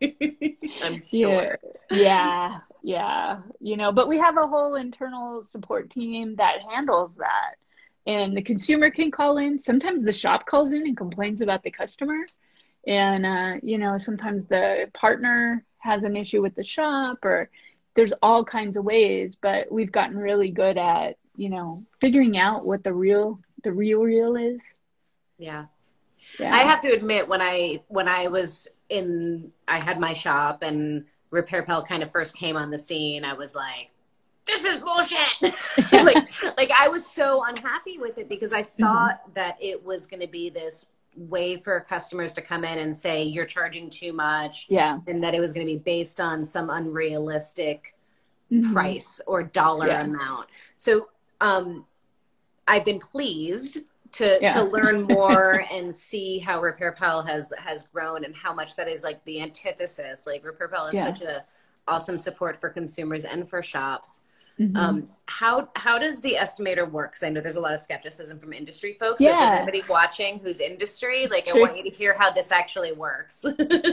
way. I'm sure. Yeah. You know, but we have a whole internal support team that handles that, and the consumer can call in. Sometimes the shop calls in and complains about the customer, and you know, sometimes the partner has an issue with the shop or. There's all kinds of ways, but we've gotten really good at, you know, figuring out what the real is. Yeah. I have to admit when I had my shop and RepairPal kind of first came on the scene, I was like, this is bullshit. like I was so unhappy with it because I thought that it was going to be this way for customers to come in and say you're charging too much, and that it was going to be based on some unrealistic price or dollar amount. So I've been pleased to learn more and see how RepairPal has grown and how much that is like the antithesis. Like RepairPal is such a awesome support for consumers and for shops. How does the estimator work? Because I know there's a lot of skepticism from industry folks. Yeah. So if there's anybody watching who's industry, like I want you to hear how this actually works.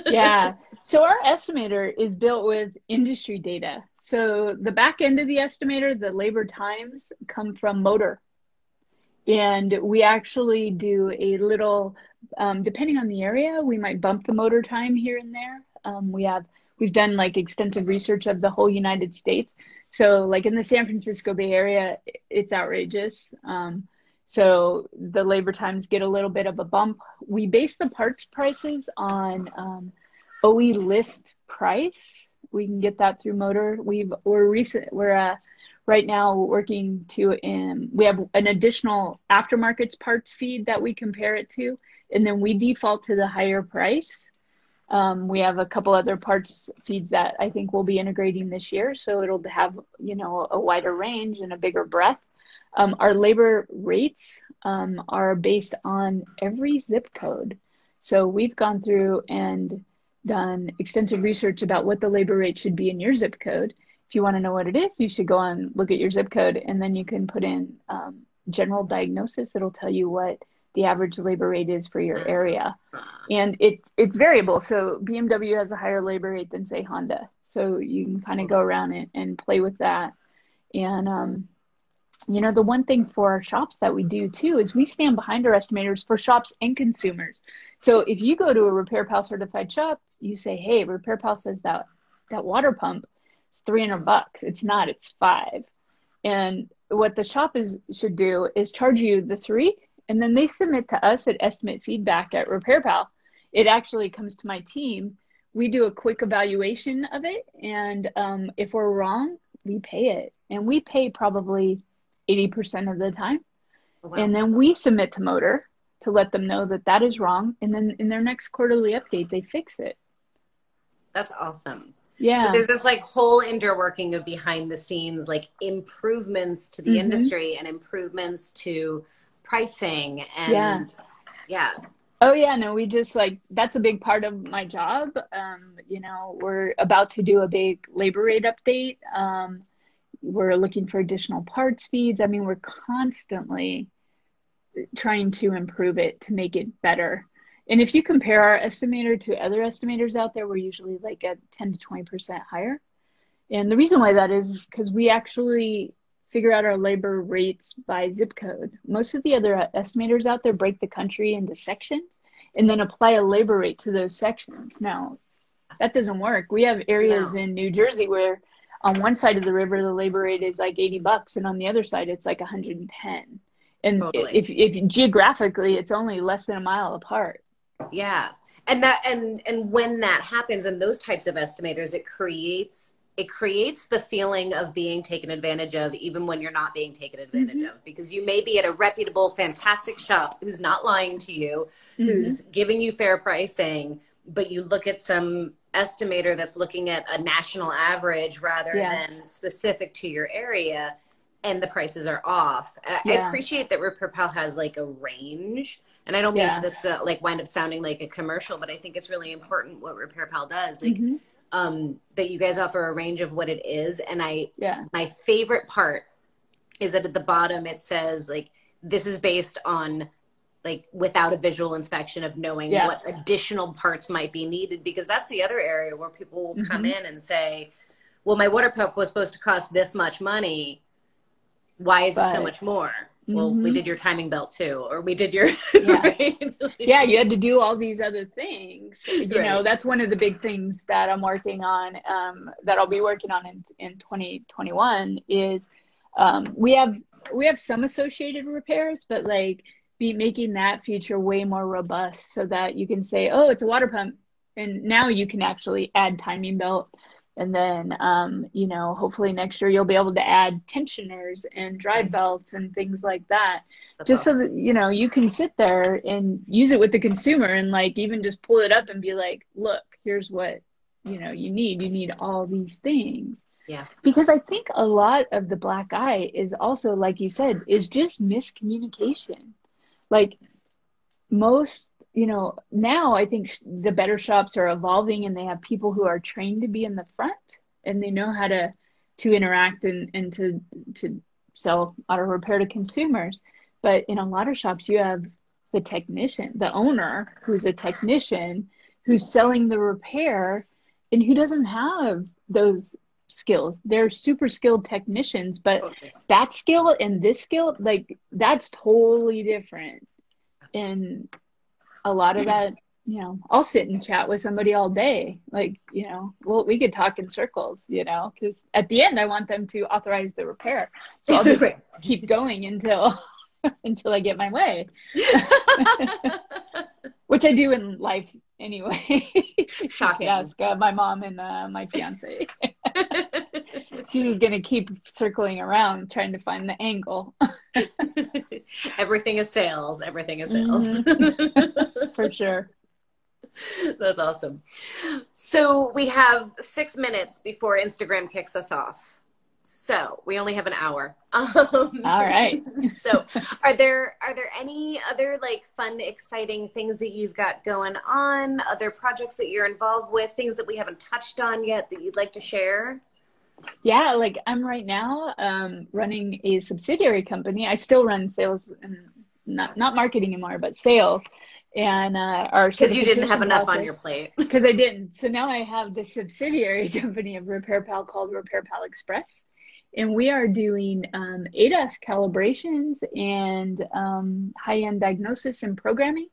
Yeah. So our estimator is built with industry data. So the back end of the estimator, the labor times come from Motor. And we actually do a little, depending on the area, we might bump the Motor time here and there. We've done like extensive research of the whole United States. So like in the San Francisco Bay Area, it's outrageous. So the labor times get a little bit of a bump. We base the parts prices on OE list price. We can get that through Motor. We're right now working to, we have an additional aftermarkets parts feed that we compare it to, and then we default to the higher price. We have a couple other parts feeds that I think we'll be integrating this year. So it'll have, you know, a wider range and a bigger breadth. Our labor rates are based on every zip code. So we've gone through and done extensive research about what the labor rate should be in your zip code. If you want to know what it is, you should go on, look at your zip code, and then you can put in general diagnosis. It'll tell you what the average labor rate is for your area. And it's variable. So BMW has a higher labor rate than, say, Honda. So you can kind of go around and play with that. And, you know, the one thing for our shops that we do, too, is we stand behind our estimators for shops and consumers. So if you go to a RepairPal certified shop, you say, hey, RepairPal says that water pump is $300. It's not, it's $5. And what the shop should do is charge you the $3. And then they submit to us at estimatefeedback@RepairPal. It actually comes to my team. We do a quick evaluation of it. And if we're wrong, we pay it. And we pay probably 80% of the time. Wow. And then we submit to Motor to let them know that that is wrong. And then in their next quarterly update, they fix it. That's awesome. Yeah. So there's this like whole interworking of behind the scenes, like improvements to the industry and improvements to pricing and yeah. Oh yeah, no, we just like, that's a big part of my job. You know, we're about to do a big labor rate update. We're looking for additional parts feeds. I mean, we're constantly trying to improve it to make it better. And if you compare our estimator to other estimators out there, we're usually like at 10 to 20% higher. And the reason why that is because we actually figure out our labor rates by zip code. Most of the other estimators out there break the country into sections and then apply a labor rate to those sections. Now, that doesn't work. We have areas in New Jersey where on one side of the river, the labor rate is like $80, and on the other side, it's like 110. And totally. if geographically, it's only less than a mile apart. Yeah. And that, and when that happens and those types of estimators, it creates the feeling of being taken advantage of, even when you're not being taken advantage of, because you may be at a reputable, fantastic shop who's not lying to you, who's giving you fair pricing, but you look at some estimator that's looking at a national average rather than specific to your area, and the prices are off. I appreciate that RepairPal has like a range. And I don't mean this to like wind up sounding like a commercial, but I think it's really important what RepairPal does, like that you guys offer a range of what it is. And my favorite part is that at the bottom it says like, this is based on like without a visual inspection of knowing what additional parts might be needed, because that's the other area where people will come in and say, well, my water pump was supposed to cost this much money. Why is it so much more? Well, we did your timing belt too, or we did your, right? Yeah, you had to do all these other things. You know, that's one of the big things that I'm working on, that I'll be working on in 2021 is, we have some associated repairs, but like be making that feature way more robust so that you can say, oh, it's a water pump. And now you can actually add timing belt. And then, you know, hopefully next year you'll be able to add tensioners and drive belts and things like that. That's just awesome. So that, you know, you can sit there and use it with the consumer and like even just pull it up and be like, look, here's what, you know, you need all these things. Yeah. Because I think a lot of the black eye is also, like you said, is just miscommunication. Like most, you know, now I think the better shops are evolving and they have people who are trained to be in the front and they know how to interact and to sell auto repair to consumers. But in a lot of shops, you have the technician, the owner who's a technician who's selling the repair and who doesn't have those skills. They're super skilled technicians, but that skill and this skill, like that's totally different. And a lot of that, you know, I'll sit and chat with somebody all day. Like, you know, well, we could talk in circles, you know, because at the end I want them to authorize the repair. So I'll just keep going until I get my way, which I do in life anyway. Shocking. Ask my mom and my fiance. She's just going to keep circling around trying to find the angle. Everything is sales. Everything is sales. For sure. That's awesome. So we have 6 minutes before Instagram kicks us off. So we only have an hour. All right. So are there any other like fun, exciting things that you've got going on, other projects that you're involved with, things that we haven't touched on yet that you'd like to share? Yeah, like I'm right now running a subsidiary company. I still run sales and not marketing anymore, but sales. And our because you didn't have enough process, on your plate. Because I didn't. So now I have the subsidiary company of RepairPal called RepairPal Express. And we are doing ADAS calibrations and high-end diagnosis and programming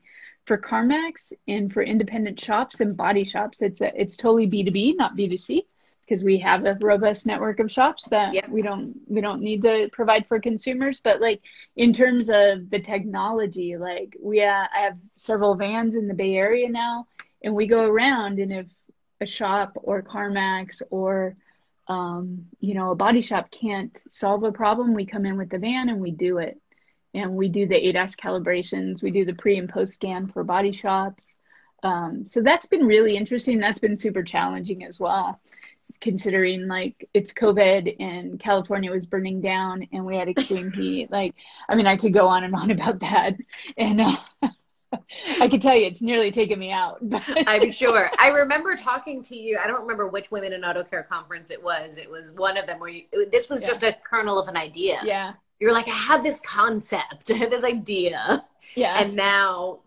for CarMax and for independent shops and body shops. It's totally B2B, not B2C, because we have a robust network of shops that we don't need to provide for consumers. But like in terms of the technology, like I have several vans in the Bay Area now, and we go around, and if a shop or CarMax or a body shop can't solve a problem, we come in with the van and we do it. And we do the ADAS calibrations, we do the pre and post scan for body shops. So that's been really interesting. That's been super challenging as well, considering like it's COVID and California was burning down and we had extreme heat. Like, I mean, I could go on and on about that. And I could tell you it's nearly taken me out. But I'm sure. I remember talking to you. I don't remember which Women in Auto Care conference it was. It was one of them where this was just a kernel of an idea. Yeah. You were like, I have this concept. I have this idea. Yeah. And now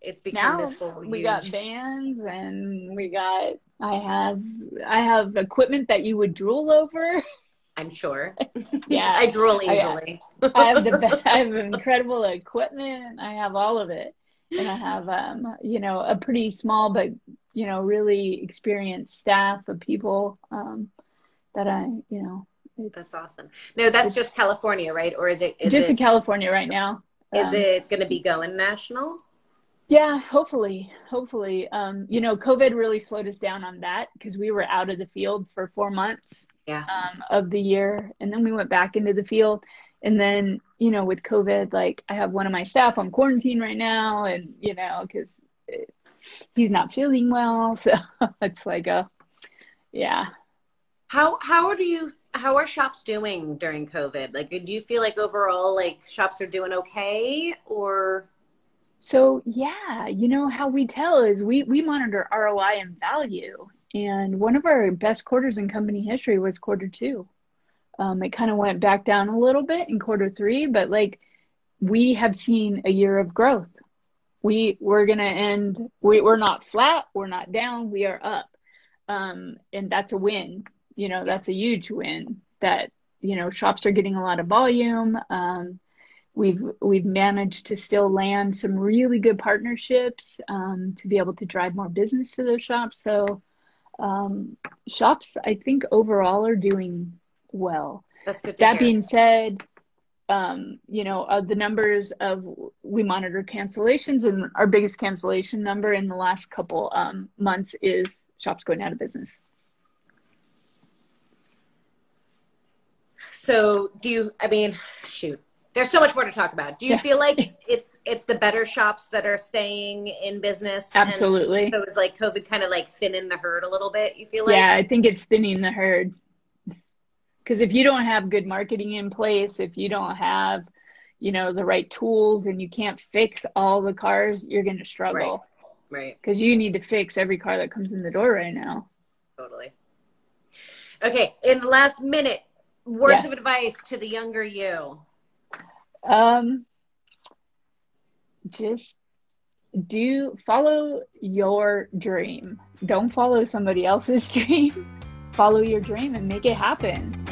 it's become this whole huge. We got vans and we got I have equipment that you would drool over. I'm sure. Yeah. I drool easily. I have incredible equipment. I have all of it. And I have, a pretty small, but, really experienced staff of people that That's awesome. No, that's just California, right? Or is it? Just in California right now. Is it going to be going national? Yeah, hopefully, COVID really slowed us down on that because we were out of the field for 4 months of the year. And then we went back into the field. And then, with COVID, like I have one of my staff on quarantine right now and, because he's not feeling well. So it's like, yeah. How are shops doing during COVID? Like, do you feel like overall, like shops are doing okay or? So, yeah, how we tell is we monitor ROI and value. And one of our best quarters in company history was Q2. It kind of went back down a little bit in Q3, but like we have seen a year of growth. We're going to end, we're not flat, we're not down, we are up. And that's a win, that's a huge win that, shops are getting a lot of volume. We've managed to still land some really good partnerships to be able to drive more business to those shops. So shops, I think overall are doing well. That's good to hear. That being said, the numbers we monitor cancellations, and our biggest cancellation number in the last couple months is shops going out of business. So there's so much more to talk about. Do you feel like it's the better shops that are staying in business? Absolutely. And so it was like COVID kind of like thinning the herd a little bit, you feel like? Yeah, I think it's thinning the herd. Because if you don't have good marketing in place, if you don't have, the right tools and you can't fix all the cars, you're going to struggle. Right. Because you need to fix every car that comes in the door right now. Totally. Okay. In the last minute, words of advice to the younger you. Just follow your dream. Don't follow somebody else's dream. Follow your dream and make it happen.